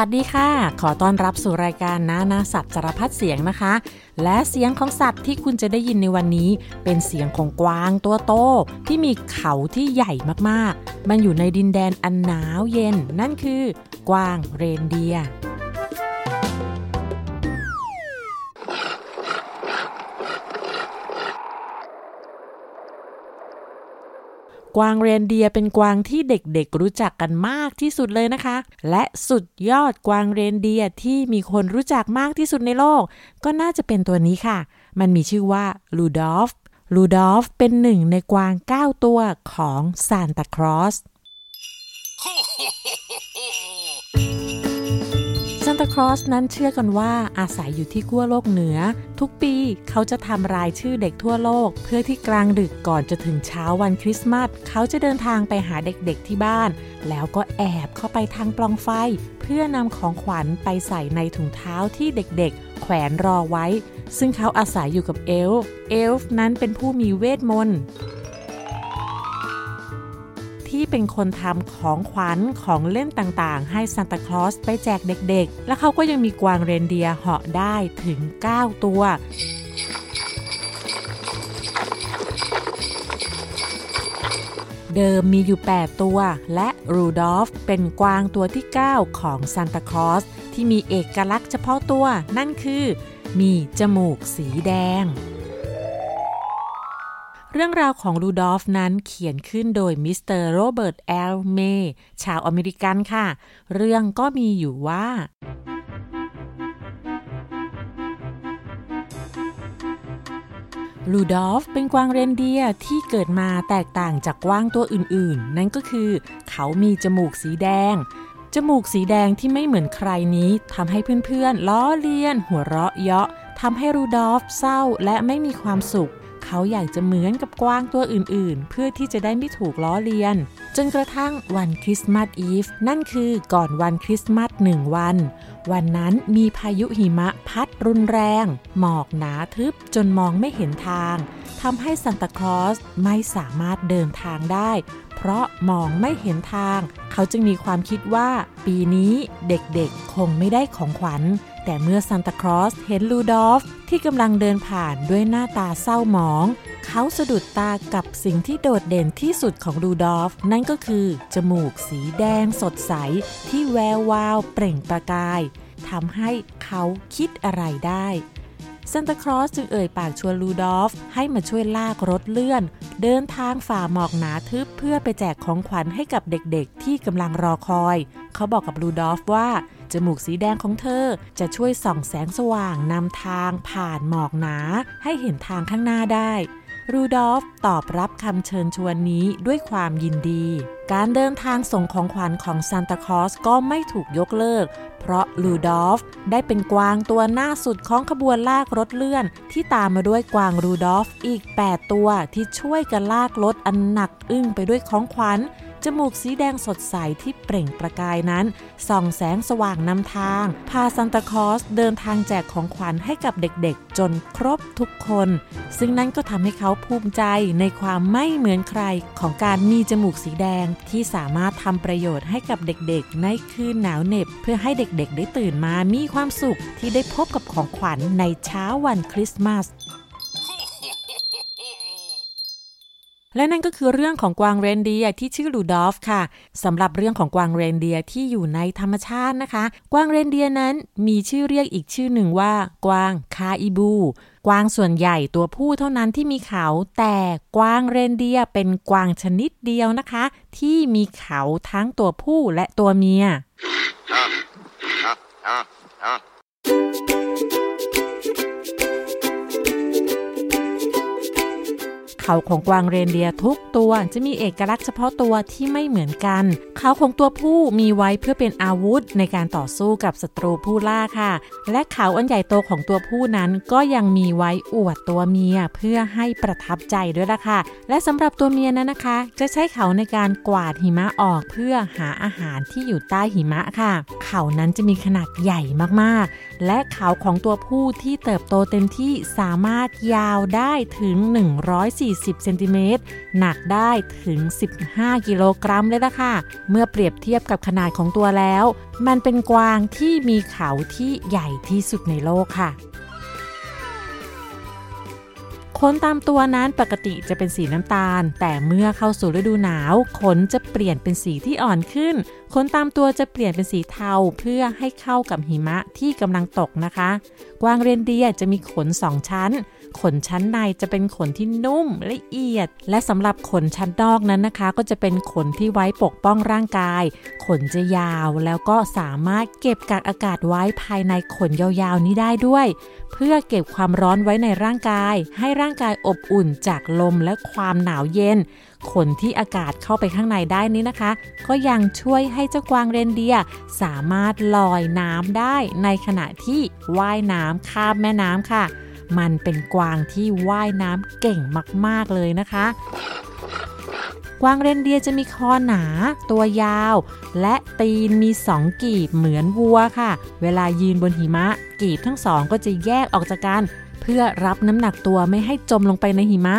วัสดีค่ะขอต้อนรับสู่รายการนาสัตว์สารพัดเสียงนะคะและเสียงของสัตว์ที่คุณจะได้ยินในวันนี้เป็นเสียงของกวางตัวโตที่มีเขาที่ใหญ่มากๆมันอยู่ในดินแดนอันหนาวเย็นนั่นคือกวางเรนเดียร์กวางเรนเดียร์เป็นกวางที่เด็กๆรู้จักกันมากที่สุดเลยนะคะและสุดยอดกวางเรนเดียร์ที่มีคนรู้จักมากที่สุดในโลกก็น่าจะเป็นตัวนี้ค่ะมันมีชื่อว่าลูดอล์ฟเป็นหนึ่งในกวาง9ตัวของซานตาคลอสซานตาคลอสนั้นเชื่อกันว่าอาศัยอยู่ที่ขั้วโลกเหนือทุกปีเขาจะทำรายชื่อเด็กทั่วโลกเพื่อที่กลางดึกก่อนจะถึงเช้าวันคริสต์มาสเขาจะเดินทางไปหาเด็กๆที่บ้านแล้วก็แอบเข้าไปทางปล่องไฟเพื่อนำของขวัญไปใส่ในถุงเท้าที่เด็กๆแขวนรอไว้ซึ่งเขาอาศัยอยู่กับเอลฟ์นั้นเป็นผู้มีเวทมนต์ที่เป็นคนทำของขวัญของเล่นต่างๆให้ซานตาคลอสไปแจกเด็กๆและเขาก็ยังมีกวางเรนเดียร์เหาะได้ถึง9ตัวเดิมมีอยู่8ตัวและรูดอล์ฟเป็นกวางตัวที่9ของซานตาคลอสที่มีเอกลักษณ์เฉพาะตัวนั่นคือมีจมูกสีแดงเรื่องราวของรูดอล์ฟนั้นเขียนขึ้นโดยมิสเตอร์โรเบิร์ตแอลเมย์ชาวอเมริกันค่ะเรื่องก็มีอยู่ว่ารูดอล์ฟเป็นกวางเรนเดียร์ที่เกิดมาแตกต่างจากกวางตัวอื่นๆนั่นก็คือเขามีจมูกสีแดงที่ไม่เหมือนใครนี้ทำให้เพื่อนๆล้อเลียนหัวเราะเยาะทำให้รูดอล์ฟเศร้าและไม่มีความสุขเขาอยากจะเหมือนกับกวางตัวอื่นๆเพื่อที่จะได้ไม่ถูกล้อเลียนจนกระทั่งวันคริสต์มาสอีฟนั่นคือก่อนวันคริสต์มาส1วันวันนั้นมีพายุหิมะพัดรุนแรงหมอกหนาทึบจนมองไม่เห็นทางทำให้ซานตาคลอสไม่สามารถเดินทางได้เพราะมองไม่เห็นทางเขาจึงมีความคิดว่าปีนี้เด็กๆคงไม่ได้ของขวัญแต่เมื่อซานตาคลอสเห็นลูดอล์ฟที่กำลังเดินผ่านด้วยหน้าตาเศร้าหมองเขาสะดุดตากับสิ่งที่โดดเด่นที่สุดของลูดอล์ฟนั่นก็คือจมูกสีแดงสดใสที่แวววาวเปล่งประกายทำให้เขาคิดอะไรได้ซานตาคลอสจึงเอ่ยปากชวนลูดอล์ฟให้มาช่วยลากรถเลื่อนเดินทางฝ่าหมอกหนาทึบเพื่อไปแจกของขวัญให้กับเด็กๆที่กำลังรอคอยเขาบอกกับลูดอล์ฟว่าจมูกสีแดงของเธอจะช่วยส่องแสงสว่างนำทางผ่านหมอกหนาให้เห็นทางข้างหน้าได้รูดอล์ฟตอบรับคำเชิญชวนนี้ด้วยความยินดีการเดินทางส่งของขวัญของซานตาคลอสก็ไม่ถูกยกเลิกเพราะรูดอล์ฟได้เป็นกวางตัวหน้าสุดของขบวนลากรถเลื่อนที่ตามมาด้วยกวางรูดอล์ฟอีก8ตัวที่ช่วยกันลากรถอันหนักอึ้งไปด้วยของขวัญจมูกสีแดงสดใสที่เปล่งประกายนั้นส่องแสงสว่างนำทางพาซานตาคลอสเดินทางแจกของขวัญให้กับเด็กๆจนครบทุกคนซึ่งนั่นก็ทำให้เขาภูมิใจในความไม่เหมือนใครของการมีจมูกสีแดงที่สามารถทำประโยชน์ให้กับเด็กๆในคืนหนาวเหน็บเพื่อให้เด็กๆได้ตื่นมามีความสุขที่ได้พบกับของขวัญในเช้าวันคริสต์มาสและนั่นก็คือเรื่องของกวางเรนเดียร์ที่ชื่อลูดอล์ฟค่ะสำหรับเรื่องของกวางเรนเดียร์ที่อยู่ในธรรมชาตินะคะกวางเรนเดียร์นั้นมีชื่อเรียกอีกชื่อหนึ่งว่ากวางคาอิบูกวางส่วนใหญ่ตัวผู้เท่านั้นที่มีเขาแต่กวางเรนเดียร์เป็นกวางชนิดเดียวนะคะที่มีเขาทั้งตัวผู้และตัวเมียเขาของกวางเรนเดียร์ทุกตัวจะมีเอกลักษณ์เฉพาะตัวที่ไม่เหมือนกันเขาของตัวผู้มีไว้เพื่อเป็นอาวุธในการต่อสู้กับศัตรูผู้ล่าค่ะและเขาอันใหญ่โตของตัวผู้นั้นก็ยังมีไว้อวดตัวเมียเพื่อให้ประทับใจด้วยล่ะค่ะและสำหรับตัวเมียนั้นนะคะจะใช้เขาในการกวาดหิมะออกเพื่อหาอาหารที่อยู่ใต้หิมะค่ะเขานั้นจะมีขนาดใหญ่มากๆและเขาของตัวผู้ที่เติบโตเต็มที่สามารถยาวได้ถึง140 40เซนติเมตรหนักได้ถึง15กิโลกรัมเลยล่ะค่ะเมื่อเปรียบเทียบกับขนาดของตัวแล้วมันเป็นกวางที่มีเขาที่ใหญ่ที่สุดในโลกค่ะขนตามตัวนั้นปกติจะเป็นสีน้ำตาลแต่เมื่อเข้าสู่ฤดูหนาวขนจะเปลี่ยนเป็นสีที่อ่อนขึ้นขนตามตัวจะเปลี่ยนเป็นสีเทาเพื่อให้เข้ากับหิมะที่กำลังตกนะคะกวางเรนเดียร์จะมีขน2ชั้นขนชั้นในจะเป็นขนที่นุ่มละเอียดและสำหรับขนชั้นนอกนั้นนะคะก็จะเป็นขนที่ไว้ปกป้องร่างกายขนจะยาวแล้วก็สามารถเก็บกักอากาศไว้ภายในขนยาวๆนี้ได้ด้วยเพื่อเก็บความร้อนไว้ในร่างกายให้ร่างกายอบอุ่นจากลมและความหนาวเย็นขนที่อากาศเข้าไปข้างในได้นี้นะคะก็ยังช่วยให้เจ้ากวางเรนเดียร์สามารถลอยน้ำได้ในขณะที่ว่ายน้ำข้ามแม่น้ำค่ะมันเป็นกวางที่ว่ายน้ำเก่งมากๆเลยนะคะกวางเรนเดียร์จะมีคอหนาตัวยาวและตีนมี2กีบเหมือนวัวค่ะเวลายืนบนหิมะกีบทั้งสองก็จะแยกออกจากกันเพื่อรับน้ำหนักตัวไม่ให้จมลงไปในหิมะ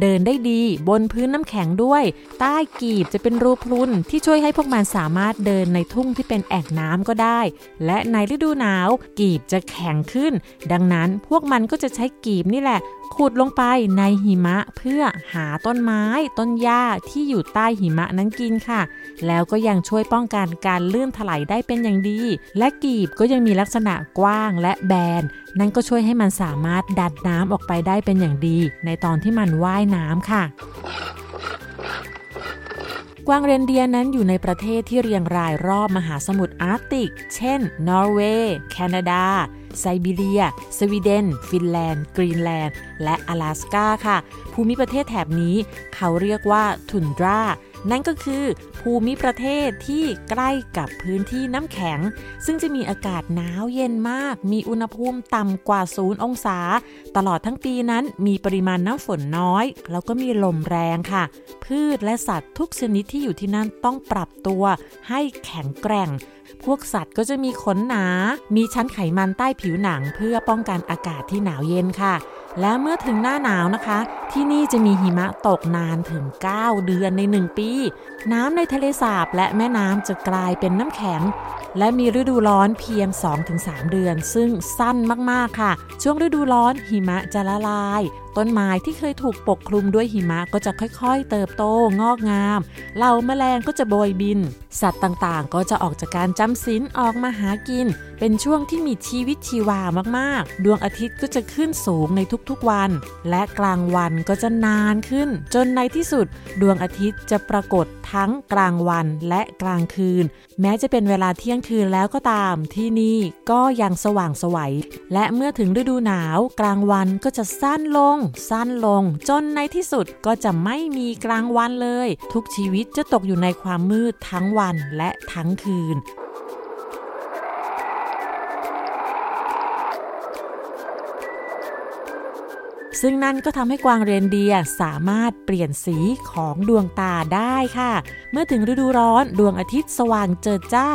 เดินได้ดีบนพื้นน้ำแข็งด้วยใต้กีบจะเป็นรูพรุนที่ช่วยให้พวกมันสามารถเดินในทุ่งที่เป็นแอ่งน้ำก็ได้และในฤดูหนาวกีบจะแข็งขึ้นดังนั้นพวกมันก็จะใช้กีบนี่แหละขุดลงไปในหิมะเพื่อหาต้นไม้ต้นหญ้าที่อยู่ใต้หิมะนั้นกินค่ะแล้วก็ยังช่วยป้องกันการลื่นถลายได้เป็นอย่างดีและกีบก็ยังมีลักษณะกว้างและแบนนั่นก็ช่วยให้มันสามารถดันน้ำออกไปได้เป็นอย่างดีในตอนที่มันว่ายน้ำค่ะกวางเรนเดียร์นั้นอยู่ในประเทศที่เรียงรายรอบมหาสมุทรอาร์กติกเช่นนอร์เวย์แคนาดาไซบีเรียสวีเดนฟินแลนด์กรีนแลนด์และ阿拉斯ก้าค่ะภูมิประเทศแถบนี้เขาเรียกว่าทุนดรานั่นก็คือภูมิประเทศที่ใกล้กับพื้นที่น้ำแข็งซึ่งจะมีอากาศหนาวเย็นมากมีอุณหภูมิต่ำกว่า0องศาตลอดทั้งปีนั้นมีปริมาณน้ำฝนน้อยแล้วก็มีลมแรงค่ะพืชและสัตว์ทุกชนิดที่อยู่ที่นั่นต้องปรับตัวให้แข็งแกร่งพวกสัตว์ก็จะมีขนหนามีชั้นไขมันใต้ผิวหนังเพื่อป้องกันอากาศที่หนาวเย็นค่ะและเมื่อถึงหน้าหนาวนะคะที่นี่จะมีหิมะตกนานถึง9เดือนใน1ปีน้ำในทะเลสาบและแม่น้ำจะกลายเป็นน้ำแข็งและมีฤดูร้อนเพียง 2-3 เดือนซึ่งสั้นมากๆค่ะช่วงฤดูร้อนหิมะจะละลายต้นไม้ที่เคยถูกปกคลุมด้วยหิมะก็จะค่อยๆเติบโตงอกงามเหล่าแมลงก็จะโบยบินสัตว์ต่างๆก็จะออกจากการจำศีลออกมาหากินเป็นช่วงที่มีชีวิตชีวามากๆดวงอาทิตย์ก็จะขึ้นสูงในทุกๆวันและกลางวันก็จะนานขึ้นจนในที่สุดดวงอาทิตย์จะปรากฏทั้งกลางวันและกลางคืนแม้จะเป็นเวลาเที่ยงคืนแล้วก็ตามที่นี่ก็ยังสว่างสวยและเมื่อถึงฤดูหนาวกลางวันก็จะสั้นลงจนในที่สุดก็จะไม่มีกลางวันเลยทุกชีวิตจะตกอยู่ในความมืดทั้งวันและทั้งคืนซึ่งนั่นก็ทำให้กวางเรนเดียร์สามารถเปลี่ยนสีของดวงตาได้ค่ะเมื่อถึงฤดูร้อนดวงอาทิตย์สว่างเจิดจ้า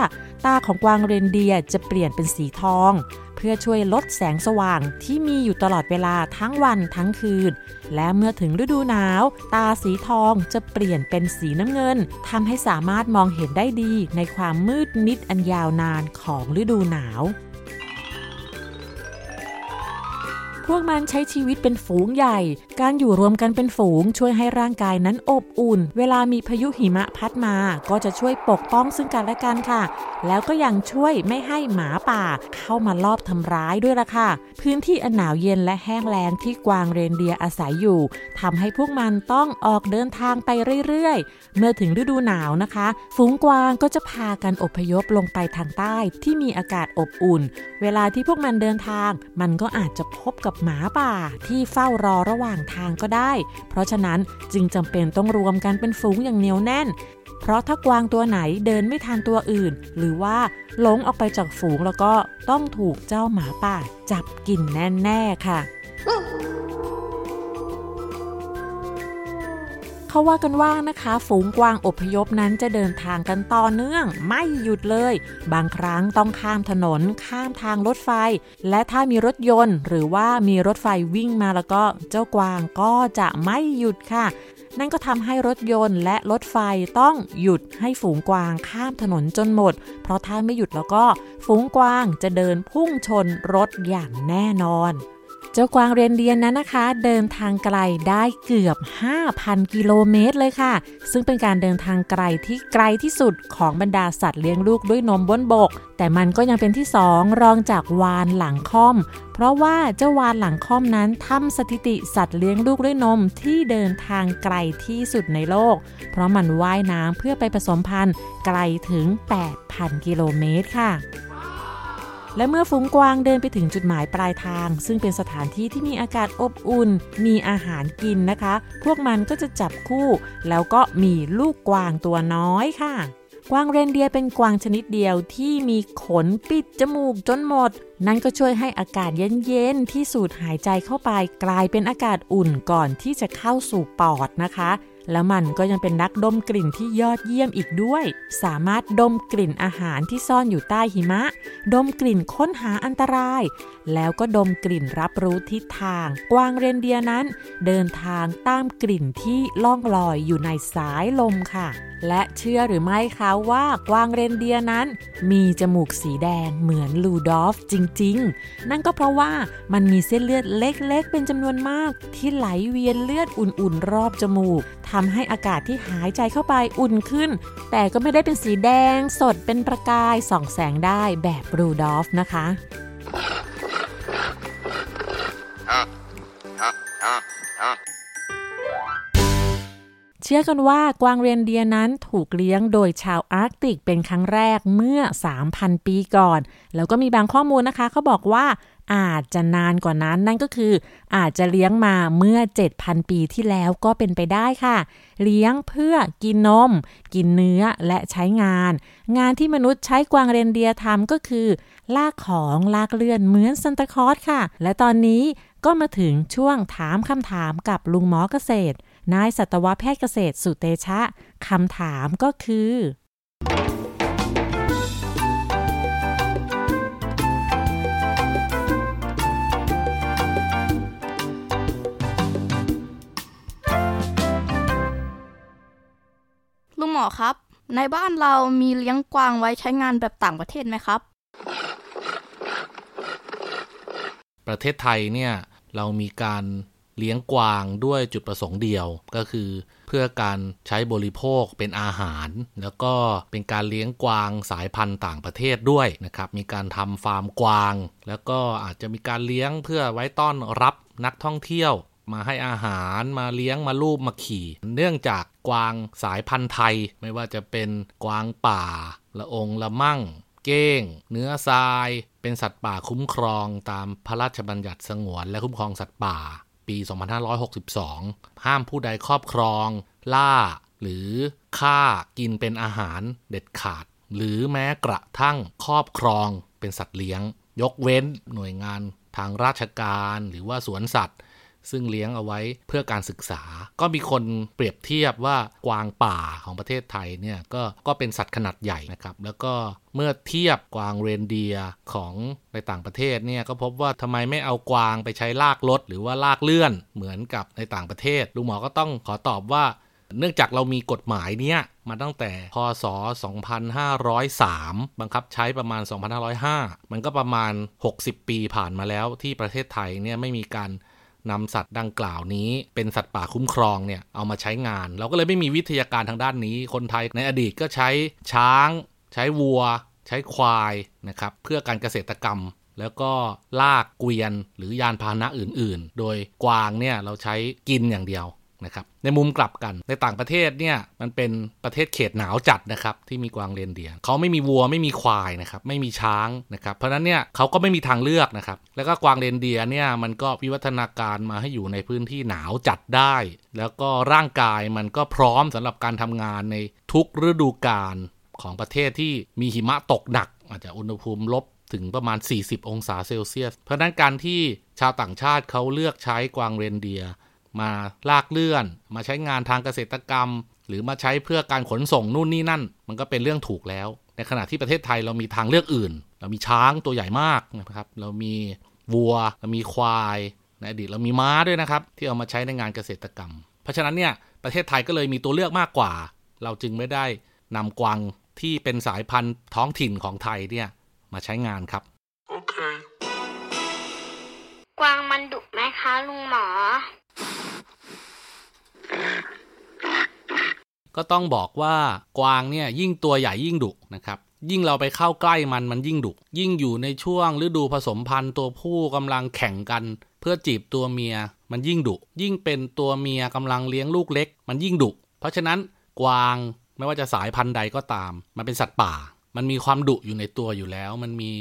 ตาของกวางเรนเดียร์จะเปลี่ยนเป็นสีทองเพื่อช่วยลดแสงสว่างที่มีอยู่ตลอดเวลาทั้งวันทั้งคืนและเมื่อถึงฤดูหนาวตาสีทองจะเปลี่ยนเป็นสีน้ำเงินทำให้สามารถมองเห็นได้ดีในความมืดมิดอันยาวนานของฤดูหนาวพวกมันใช้ชีวิตเป็นฝูงใหญ่การอยู่รวมกันเป็นฝูงช่วยให้ร่างกายนั้นอบอุ่นเวลามีพายุหิมะพัดมาก็จะช่วยปกป้องซึ่งกันและกันค่ะแล้วก็ยังช่วยไม่ให้หมาป่าเข้ามาลอบทำร้ายด้วยล่ะค่ะพื้นที่อันหนาวเย็นและแห้งแล้งที่กวางเรนเดียร์อาศัยอยู่ทำให้พวกมันต้องออกเดินทางไปเรื่อยๆเมื่อถึงฤดูหนาวนะคะฝูงกวางก็จะพากันอพยพลงไปทางใต้ที่มีอากาศอบอุ่นเวลาที่พวกมันเดินทางมันก็อาจจะพบกับหมาป่าที่เฝ้ารอระหว่างทางก็ได้เพราะฉะนั้นจึงจำเป็นต้องรวมกันเป็นฝูงอย่างเหนียวแน่นเพราะถ้ากวางตัวไหนเดินไม่ทันตัวอื่นหรือว่าหลงออกไปจากฝูงแล้วก็ต้องถูกเจ้าหมาป่าจับกินแน่ๆค่ะ เขาว่ากันว่านะคะฝูงกวางอพยพนั้นจะเดินทางกันต่อเนื่องไม่หยุดเลยบางครั้งต้องข้ามถนนข้ามทางรถไฟและถ้ามีรถยนต์หรือว่ามีรถไฟวิ่งมาแล้วก็เจ้ากวางก็จะไม่หยุดค่ะนั่นก็ทำให้รถยนต์และรถไฟต้องหยุดให้ฝูงกวางข้ามถนนจนหมดเพราะถ้าไม่หยุดแล้วก็ฝูงกวางจะเดินพุ่งชนรถอย่างแน่นอนเจ้ากวางเรนเดียร์นั้นนะคะเดินทางไกลได้เกือบ 5,000 กิโลเมตรเลยค่ะซึ่งเป็นการเดินทางไกลที่ไกลที่สุดของบรรดาสัตว์เลี้ยงลูกด้วยนมบนบกแต่มันก็ยังเป็นที่2รองจากวาฬหลังค่อมเพราะว่าเจ้าวาฬหลังค่อมนั้นทำสถิติสัตว์เลี้ยงลูกด้วยนมที่เดินทางไกลที่สุดในโลกเพราะมันว่ายน้ำเพื่อไปผสมพันธุ์ไกลถึง 8,000 กิโลเมตรค่ะและเมื่อฝูงกวางเดินไปถึงจุดหมายปลายทางซึ่งเป็นสถานที่ที่มีอากาศอบอุ่นมีอาหารกินนะคะพวกมันก็จะจับคู่แล้วก็มีลูกกวางตัวน้อยค่ะกวางเรนเดียร์เป็นกวางชนิดเดียวที่มีขนปิดจมูกจนหมดนั่นก็ช่วยให้อากาศเย็นๆที่สูดหายใจเข้าไปกลายเป็นอากาศอุ่นก่อนที่จะเข้าสู่ปอดนะคะแล้วมันก็ยังเป็นนักดมกลิ่นที่ยอดเยี่ยมอีกด้วยสามารถดมกลิ่นอาหารที่ซ่อนอยู่ใต้หิมะดมกลิ่นค้นหาอันตรายแล้วก็ดมกลิ่นรับรู้ทิศทางกวางเรนเดียร์นั้นเดินทางตามกลิ่นที่ล่องลอยอยู่ในสายลมค่ะและเชื่อหรือไม่คะว่ากวางเรนเดียร์นั้นมีจมูกสีแดงเหมือนลูดอล์ฟจริงๆนั่นก็เพราะว่ามันมีเส้นเลือดเล็กๆเป็นจำนวนมากที่ไหลเวียนเลือดอุ่นๆรอบจมูกทำให้อากาศที่หายใจเข้าไปอุ่นขึ้นแต่ก็ไม่ได้เป็นสีแดงสดเป็นประกายส่องแสงได้แบบลูดอล์ฟนะคะเชื่อกันว่ากวางเรนเดียร์นั้นถูกเลี้ยงโดยชาวอาร์กติกเป็นครั้งแรกเมื่อ 3,000 ปีก่อนแล้วก็มีบางข้อมูลนะคะเขาบอกว่าอาจจะนานกว่านั้นนั่นก็คืออาจจะเลี้ยงมาเมื่อ 7,000 ปีที่แล้วก็เป็นไปได้ค่ะเลี้ยงเพื่อกินนมกินเนื้อและใช้งานงานที่มนุษย์ใช้กวางเรนเดียร์ทำก็คือลากของลากเลื่อนเหมือนซานตาคลอสค่ะและตอนนี้ก็มาถึงช่วงถามคำถามกับลุงหมอเกษตรนายสัตวแพทย์เกษตรสุเตชะคำถามก็คือลุงหมอครับในบ้านเรามีเลี้ยงกวางไว้ใช้งานแบบต่างประเทศไหมครับประเทศไทยเนี่ยเรามีการเลี้ยงกวางด้วยจุดประสงค์เดียวก็คือเพื่อการใช้บริโภคเป็นอาหารแล้วก็เป็นการเลี้ยงกวางสายพันธุ์ต่างประเทศด้วยนะครับมีการทำฟาร์มกวางแล้วก็อาจจะมีการเลี้ยงเพื่อไว้ต้อนรับนักท่องเที่ยวมาให้อาหารมาเลี้ยงมาลูบมาขี่เนื่องจากกวางสายพันธุ์ไทยไม่ว่าจะเป็นกวางป่าละองละมั่งเก้งเนื้อทรายเป็นสัตว์ป่าคุ้มครองตามพระราชบัญญัติสงวนและคุ้มครองสัตว์ป่าปี 2562 ห้ามผู้ใดครอบครองล่าหรือฆ่ากินเป็นอาหารเด็ดขาดหรือแม้กระทั่งครอบครองเป็นสัตว์เลี้ยงยกเว้นหน่วยงานทางราชการหรือว่าสวนสัตว์ซึ่งเลี้ยงเอาไว้เพื่อการศึกษาก็มีคนเปรียบเทียบว่ากวางป่าของประเทศไทยเนี่ยก็เป็นสัตว์ขนาดใหญ่นะครับแล้วก็เมื่อเทียบกวางเรนเดียร์ของในต่างประเทศเนี่ยก็พบว่าทำไมไม่เอากวางไปใช้ลากรถหรือว่าลากเลื่อนเหมือนกับในต่างประเทศลุงหมอก็ต้องขอตอบว่าเนื่องจากเรามีกฎหมายเนี้ยมาตั้งแต่พ.ศ. 2503 บังคับใช้ประมาณ 2505 มันก็ประมาณ 60 ปีผ่านมาแล้วที่ประเทศไทยเนี่ยไม่มีการนำสัตว์ดังกล่าวนี้เป็นสัตว์ป่าคุ้มครองเนี่ยเอามาใช้งานเราก็เลยไม่มีวิทยาการทางด้านนี้คนไทยในอดีตก็ใช้ช้างใช้วัวใช้ควายนะครับเพื่อการเกษตรกรรมแล้วก็ลากเกวียนหรือยานพาหนะอื่นๆโดยกวางเนี่ยเราใช้กินอย่างเดียวนะครับในมุมกลับกันในต่างประเทศเนี่ยมันเป็นประเทศเขตหนาวจัดนะครับที่มีกวางเรนเดียร์เขาไม่มีวัวไม่มีควายนะครับไม่มีช้างนะครับเพราะนั้นเนี่ยเขาก็ไม่มีทางเลือกนะครับแล้วก็กวางเรนเดียร์เนี่ยมันก็วิวัฒนาการมาให้อยู่ในพื้นที่หนาวจัดได้แล้วก็ร่างกายมันก็พร้อมสำหรับการทำงานในทุกฤดูกาลของประเทศที่มีหิมะตกหนักอาจจะอุณหภูมิลบถึงประมาณ40 องศาเซลเซียสเพราะนั้นการที่ชาวต่างชาติเขาเลือกใช้กวางเรนเดียร์ มาลากเลื่อนมาใช้งานทางเกษตรกรรมหรือมาใช้เพื่อการขนส่งนู่นนี่นั่นมันก็เป็นเรื่องถูกแล้วในขณะที่ประเทศไทยเรามีทางเลือกอื่นเรามีช้างตัวใหญ่มากนะครับเรามีวัวเรามีควายในอดีตเรามีม้าด้วยนะครับที่เอามาใช้ในงานเกษตรกรรมเพราะฉะนั้นเนี่ยประเทศไทยก็เลยมีตัวเลือกมากกว่าเราจึงไม่ได้นำกวางที่เป็นสายพันธุ์ท้องถิ่นของไทยเนี่ยมาใช้งานครับโอเคกวางมันดุไหมคะลุงหมอก็ต้องบอกว่ากวางเนี่ยยิ่งตัวใหญ่ยิ่งดุนะครับยิ่งเราไปเข้าใกล้มันยิ่งดุยิ่งอยู่ในช่วงฤดูผสมพันธุ์ตัวผู้กำลังแข่งกันเพื่อจีบตัวเมียมันยิ่งดุยิ่งเป็นตัวเมียกำลังเลี้ยงลูกเล็กมันยิ่งดุเพราะฉะนั้นกวางไม่ว่าจะสายพันธุ์ใดก็ตามมันเป็นสัตว์ป่ามันมีความดุอยู่ในตัวอยู่แล้วมันมี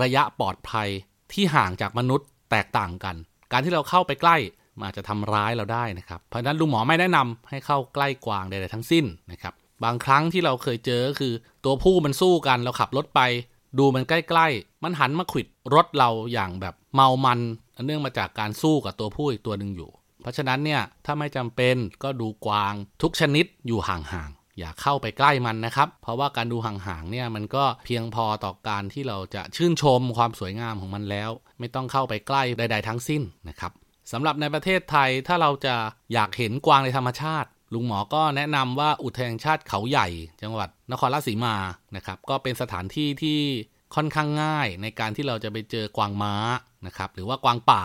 ระยะปลอดภัยที่ห่างจากมนุษย์แตกต่างกันการที่เราเข้าไปใกล้มันอาจจะทำร้ายเราได้นะครับเพราะฉะนั้นลุงหมอไม่แนะนำให้เข้าใกล้กวางใดๆทั้งสิ้นนะครับบางครั้งที่เราเคยเจอคือตัวผู้มันสู้กันเราขับรถไปดูมันใกล้ๆมันหันมาขวิดรถเราอย่างแบบเมามันเนื่องมาจากการสู้กับตัวผู้อีกตัวนึงอยู่เพราะฉะนั้นเนี่ยถ้าไม่จำเป็นก็ดูกวางทุกชนิดอยู่ห่างๆอย่าเข้าไปใกล้มันนะครับเพราะว่าการดูห่างๆเนี่ยมันก็เพียงพอต่อการที่เราจะชื่นชมความสวยงามของมันแล้วไม่ต้องเข้าไปใกล้ใดๆทั้งสิ้นนะครับสำหรับในประเทศไทยถ้าเราจะอยากเห็นกวางในธรรมชาติลุงหมอก็แนะนำว่าอุทยานแห่งชาติเขาใหญ่จังหวัดนครราชสีมานะครับก็เป็นสถานที่ที่ค่อนข้างง่ายในการที่เราจะไปเจอกวางม้านะครับหรือว่ากวางป่า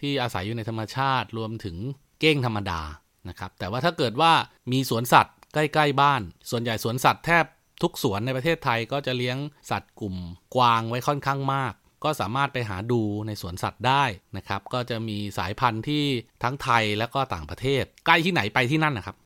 ที่อาศัยอยู่ในธรรมชาติรวมถึงเก้งธรรมดานะครับแต่ว่าถ้าเกิดว่ามีสวนสัตว์ใกล้ๆบ้านส่วนใหญ่สวนสัตว์แทบทุกสวนในประเทศไทยก็จะเลี้ยงสัตว์กลุ่มกวางไว้ค่อนข้างมากก็สามารถไปหาดูในสวนสัตว์ได้นะครับก็จะมีสายพันธุ์ที่ทั้งไทยและก็ต่างประเทศใกล้ที่ไหนไปที่นั่นนะครับ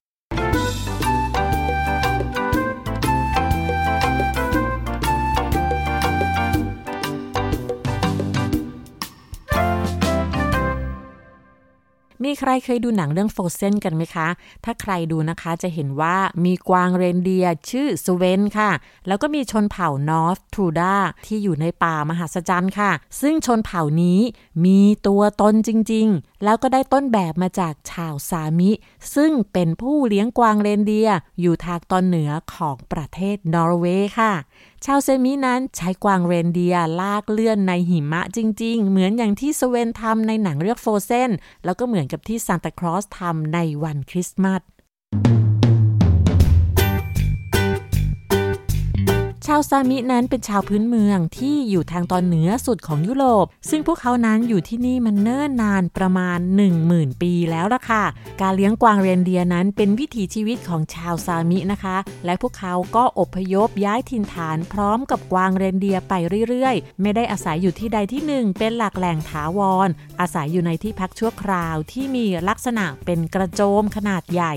มีใครเคยดูหนังเรื่อง Frozen กันไหมคะถ้าใครดูนะคะจะเห็นว่ามีกวางเรนเดียร์ชื่อสเวนค่ะแล้วก็มีชนเผ่า North Truda ที่อยู่ในป่ามหัศจรรย์ค่ะซึ่งชนเผ่านี้มีตัวตนจริงๆแล้วก็ได้ต้นแบบมาจากชาวซามิซึ่งเป็นผู้เลี้ยงกวางเรนเดียร์อยู่ทางตอนเหนือของประเทศนอร์เวย์ค่ะชาวเซมินั้นใช้กวางเรนเดียร์ลากเลื่อนในหิมะจริงๆเหมือนอย่างที่สเวนทำในหนังเรื่อง Frozen แล้วก็เหมือนกับที่ซานตาคลอสทำในวันคริสต์มาสชาวซามินั้นเป็นชาวพื้นเมืองที่อยู่ทางตอนเหนือสุดของยุโรปซึ่งพวกเขานั้นอยู่ที่นี่มันเนิ่นนานประมาณ 10,000 ปีแล้วล่ะค่ะการเลี้ยงกวางเรนเดียร์นั้นเป็นวิถีชีวิตของชาวซามินะคะและพวกเขาก็อพยพย้ายถิ่นฐานพร้อมกับกวางเรนเดียร์ไปเรื่อยๆไม่ได้อาศัยอยู่ที่ใดที่หนึ่งเป็นหลักแหล่งถาวรอาศัยอยู่ในที่พักชั่วคราวที่มีลักษณะเป็นกระโจมขนาดใหญ่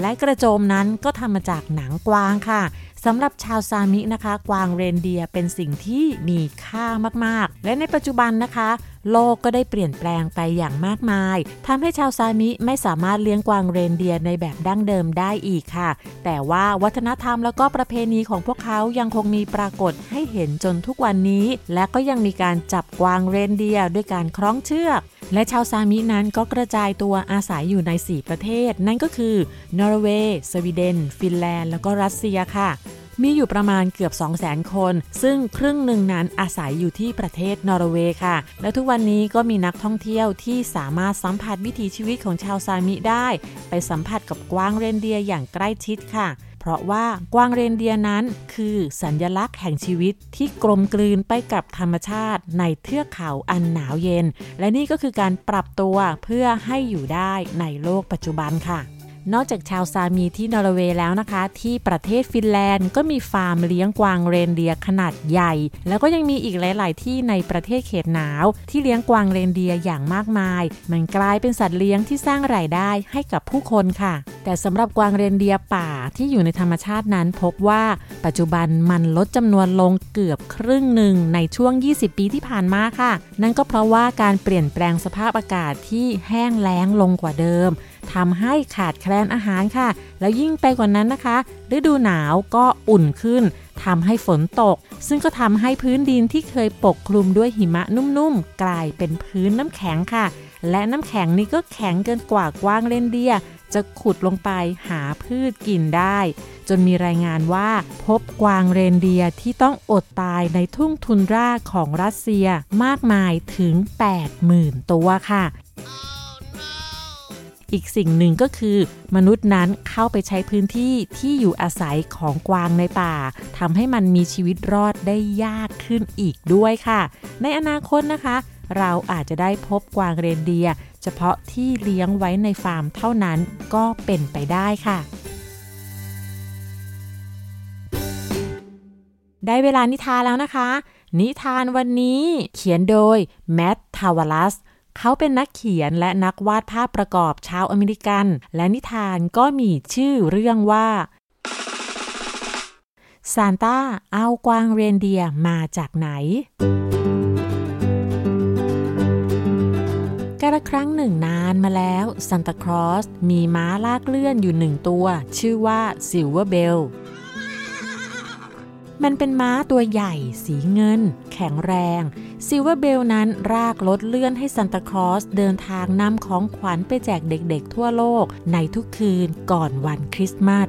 และกระโจมนั้นก็ทำมาจากหนังกวางค่ะสำหรับชาวซามินะคะกวางเรนเดียร์เป็นสิ่งที่มีค่ามากๆและในปัจจุบันนะคะโลกก็ได้เปลี่ยนแปลงไปอย่างมากมายทำให้ชาวซามิไม่สามารถเลี้ยงกวางเรนเดียร์ในแบบดั้งเดิมได้อีกค่ะแต่ว่าวัฒนธรรมแล้วก็ประเพณีของพวกเขายังคงมีปรากฏให้เห็นจนทุกวันนี้และก็ยังมีการจับกวางเรนเดียร์ด้วยการคล้องเชือกและชาวซามินั้นก็กระจายตัวอาศัยอยู่ใน4ประเทศนั่นก็คือนอร์เวย์สวีเดนฟินแลนด์แล้วก็รัสเซียค่ะมีอยู่ประมาณเกือบ 200,000 คนซึ่งครึ่งหนึ่งนั้นอาศัยอยู่ที่ประเทศนอร์เวย์ค่ะและทุกวันนี้ก็มีนักท่องเที่ยวที่สามารถสัมผัสวิถีชีวิตของชาวซามิได้ไปสัมผัสกับกวางเรนเดียร์อย่างใกล้ชิดค่ะเพราะว่ากวางเรนเดียร์นั้นคือสัญลักษณ์แห่งชีวิตที่กลมกลืนไปกับธรรมชาติในเทือกเขาอันหนาวเย็นและนี่ก็คือการปรับตัวเพื่อให้อยู่ได้ในโลกปัจจุบันค่ะนอกจากชาวซามีที่นอร์เวย์แล้วนะคะที่ประเทศฟินแลนด์ก็มีฟาร์มเลี้ยงกวางเรนเดียร์ขนาดใหญ่แล้วก็ยังมีอีกหลายๆที่ในประเทศเขตหนาวที่เลี้ยงกวางเรนเดียร์อย่างมากมายมันกลายเป็นสัตว์เลี้ยงที่สร้างรายได้ให้กับผู้คนค่ะแต่สำหรับกวางเรนเดียร์ป่าที่อยู่ในธรรมชาตินั้นพบว่าปัจจุบันมันลดจำนวนลงเกือบครึ่งหนึ่งในช่วง20ปีที่ผ่านมาค่ะนั่นก็เพราะว่าการเปลี่ยนแปลงสภาพอากาศที่แห้งแล้งลงกว่าเดิมทำให้ขาดแคลนอาหารค่ะแล้วยิ่งไปกว่านั้นนะคะฤดูหนาวก็อุ่นขึ้นทำให้ฝนตกซึ่งก็ทำให้พื้นดินที่เคยปกคลุมด้วยหิมะนุ่มๆกลายเป็นพื้นน้ำแข็งค่ะ และน้ำแข็งนี่ก็แข็งเกินกว่ากวางเรนเดียร์จะขุดลงไปหาพืชกินได้จนมีรายงานว่าพบกวางเรนเดียร์ที่ต้องอดตายในทุ่งทุนราของรัสเซียมากมายถึง 80,000 ตัวค่ะอีกสิ่งหนึ่งก็คือมนุษย์นั้นเข้าไปใช้พื้นที่ที่อยู่อาศัยของกวางในป่าทำให้มันมีชีวิตรอดได้ยากขึ้นอีกด้วยค่ะในอนาคตนะคะเราอาจจะได้พบกวางเรนเดียร์เฉพาะที่เลี้ยงไว้ในฟาร์มเท่านั้นก็เป็นไปได้ค่ะได้เวลานิทานแล้วนะคะนิทานวันนี้เขียนโดยแมตทาวาลัสเขาเป็นนักเขียนและนักวาดภาพประกอบชาวอเมริกันและนิทานก็มีชื่อเรื่องว่าซานต้าเอากวางเรนเดียร์มาจากไหนกาลครั้งหนึ่งนานมาแล้วซานตาคลอสมีม้าลากเลื่อนอยู่หนึ่งตัวชื่อว่าซิลเวอร์เบลมันเป็นม้าตัวใหญ่สีเงินแข็งแรงซิลเวอร์เบลนั้นรากรถเลื่อนให้ซานตาคลอสเดินทางนำของขวัญไปแจกเด็กๆทั่วโลกในทุกคืนก่อนวันคริสต์มาส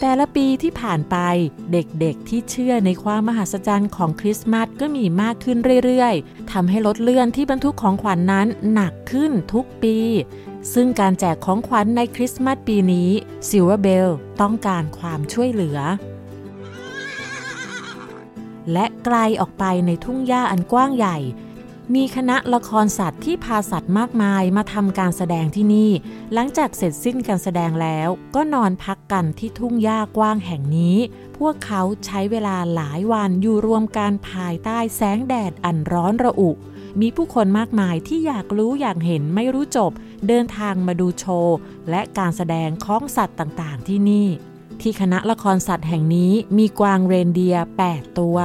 แต่ละปีที่ผ่านไปเด็กๆที่เชื่อในความมหัศจรรย์ของคริสต์มาสก็มีมากขึ้นเรื่อยๆทำให้รถเลื่อนที่บรรทุกของขวัญนั้นหนักขึ้นทุกปีซึ่งการแจกของขวัญในคริสต์มาสปีนี้ซิลเวอร์เบลต้องการความช่วยเหลือและไกลออกไปในทุ่งหญ้าอันกว้างใหญ่มีคณะละครสัตว์ที่พาสัตว์มากมายมาทำการแสดงที่นี่หลังจากเสร็จสิ้นการแสดงแล้วก็นอนพักกันที่ทุ่งหญ้ากว้างแห่งนี้พวกเขาใช้เวลาหลายวันอยู่รวมกันภายใต้แสงแดดอันร้อนระอุมีผู้คนมากมายที่อยากรู้อยากเห็นไม่รู้จบเดินทางมาดูโชว์และการแสดงของสัตว์ต่างๆที่นี่ที่คณะละครสัตว์แห่งนี้มีกวางเรนเดียร์8ตัว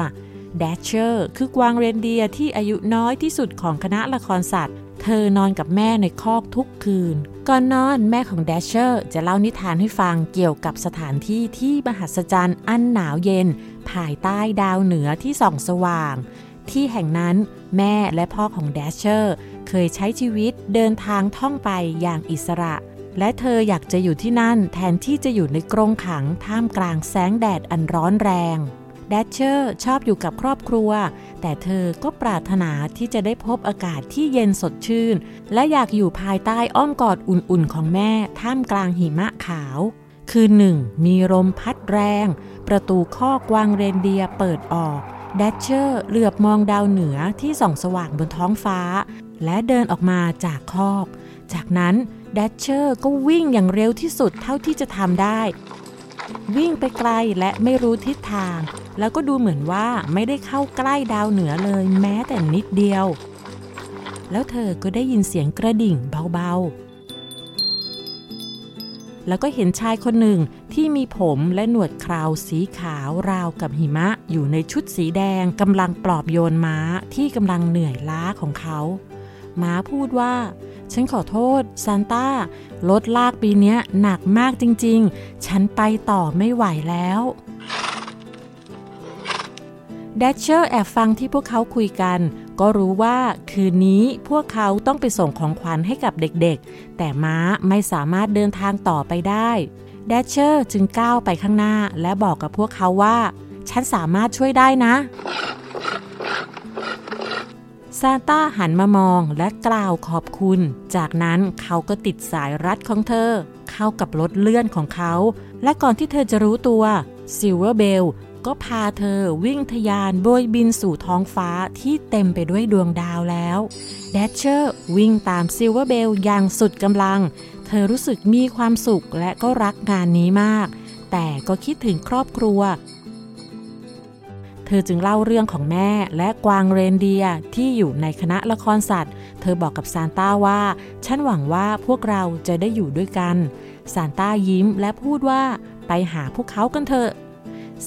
Dasher คือกวางเรนเดียร์ที่อายุน้อยที่สุดของคณะละครสัตว์เธอนอนกับแม่ในคอกทุกคืนก่อนนอนแม่ของ Dasher จะเล่านิทานให้ฟังเกี่ยวกับสถานที่ที่มหัศจรรย์อันหนาวเย็นภายใต้ดาวเหนือที่ส่องสว่างที่แห่งนั้นแม่และพ่อของ Dasher เคยใช้ชีวิตเดินทางท่องไปอย่างอิสระและเธออยากจะอยู่ที่นั่นแทนที่จะอยู่ในกรงขังท่ามกลางแสงแดดอันร้อนแรงDasher ชอบอยู่กับครอบครัวแต่เธอก็ปรารถนาที่จะได้พบอากาศที่เย็นสดชื่นและอยากอยู่ภายใต้อ้อมกอดอุ่นๆของแม่ท่ามกลางหิมะขาวคืนหนึ่งมีลมพัดแรงประตูคอกกวางเรนเดียร์เปิดออก Dasher เหลือบมองดาวเหนือที่ส่องสว่างบนท้องฟ้าและเดินออกมาจากคอกจากนั้น Dasher ก็วิ่งอย่างเร็วที่สุดเท่าที่จะทำได้วิ่งไปไกลและไม่รู้ทิศทางแล้วก็ดูเหมือนว่าไม่ได้เข้าใกล้ดาวเหนือเลยแม้แต่นิดเดียวแล้วเธอก็ได้ยินเสียงกระดิ่งเบาๆแล้วก็เห็นชายคนหนึ่งที่มีผมและหนวดเคราสีขาวราวกับหิมะอยู่ในชุดสีแดงกำลังปลอบโยนม้าที่กำลังเหนื่อยล้าของเขาม้าพูดว่าฉันขอโทษซานต้ารถลากปีนี้หนักมากจริงๆฉันไปต่อไม่ไหวแล้วDasher แอบฟังที่พวกเขาคุยกันก็รู้ว่าคืนนี้พวกเขาต้องไปส่งของขวัญให้กับเด็กๆแต่ม้าไม่สามารถเดินทางต่อไปได้ Dasher จึงก้าวไปข้างหน้าและบอกกับพวกเขาว่าฉันสามารถช่วยได้นะซานต้าหันมามองและกล่าวขอบคุณจากนั้นเขาก็ติดสายรัดของเธอเข้ากับรถเลื่อนของเขาและก่อนที่เธอจะรู้ตัวซิลเวอร์เบลก็พาเธอวิ่งทะยานโบยบินสู่ท้องฟ้าที่เต็มไปด้วยดวงดาวแล้ว Dasher วิ่งตามซิลเวอร์เบลอย่างสุดกำลังเธอรู้สึกมีความสุขและก็รักงานนี้มากแต่ก็คิดถึงครอบครัวเธอจึงเล่าเรื่องของแม่และกวางเรนเดียร์ที่อยู่ในคณะละครสัตว์เธอบอกกับซานต้าว่าฉันหวังว่าพวกเราจะได้อยู่ด้วยกันซานต้ายิ้มและพูดว่าไปหาพวกเขากันเถอะ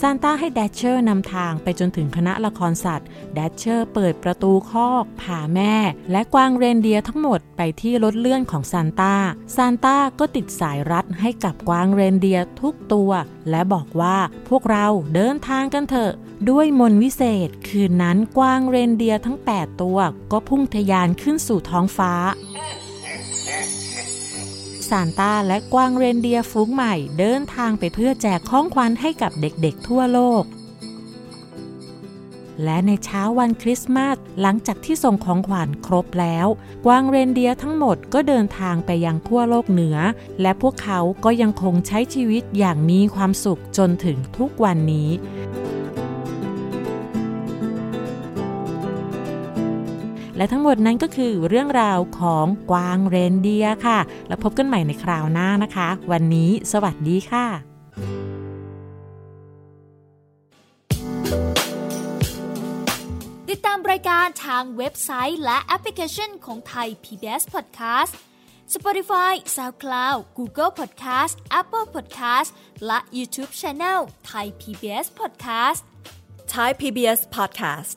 ซานต้าให้แดชเชอร์นำทางไปจนถึงคณะละครสัตว์แดชเชอร์เปิดประตูคอกพาแม่และกวางเรนเดียร์ทั้งหมดไปที่รถเลื่อนของซานต้าก็ติดสายรัดให้กับกวางเรนเดียร์ทุกตัวและบอกว่าพวกเราเดินทางกันเถอะด้วยมนต์วิเศษคืนนั้นกวางเรนเดียร์ทั้ง8ตัวก็พุ่งทะยานขึ้นสู่ท้องฟ้าซานต้าและกวางเรนเดียร์ฝูงใหม่เดินทางไปเพื่อแจกของขวัญให้กับเด็กๆทั่วโลกและในเช้าวันคริสต์มาสหลังจากที่ส่งของขวัญครบแล้วกวางเรนเดียร์ทั้งหมดก็เดินทางไปยังขั้วโลกเหนือและพวกเขาก็ยังคงใช้ชีวิตอย่างมีความสุขจนถึงทุกวันนี้และทั้งหมดนั้นก็คือเรื่องราวของกวางเรนเดียร์ค่ะแล้วพบกันใหม่ในคราวหน้านะคะวันนี้สวัสดีค่ะติดตามรายการทางเว็บไซต์และแอปพลิเคชันของ Thai PBS Podcast Spotify SoundCloud Google Podcast Apple Podcast และ YouTube Channel Thai PBS Podcast Thai PBS Podcast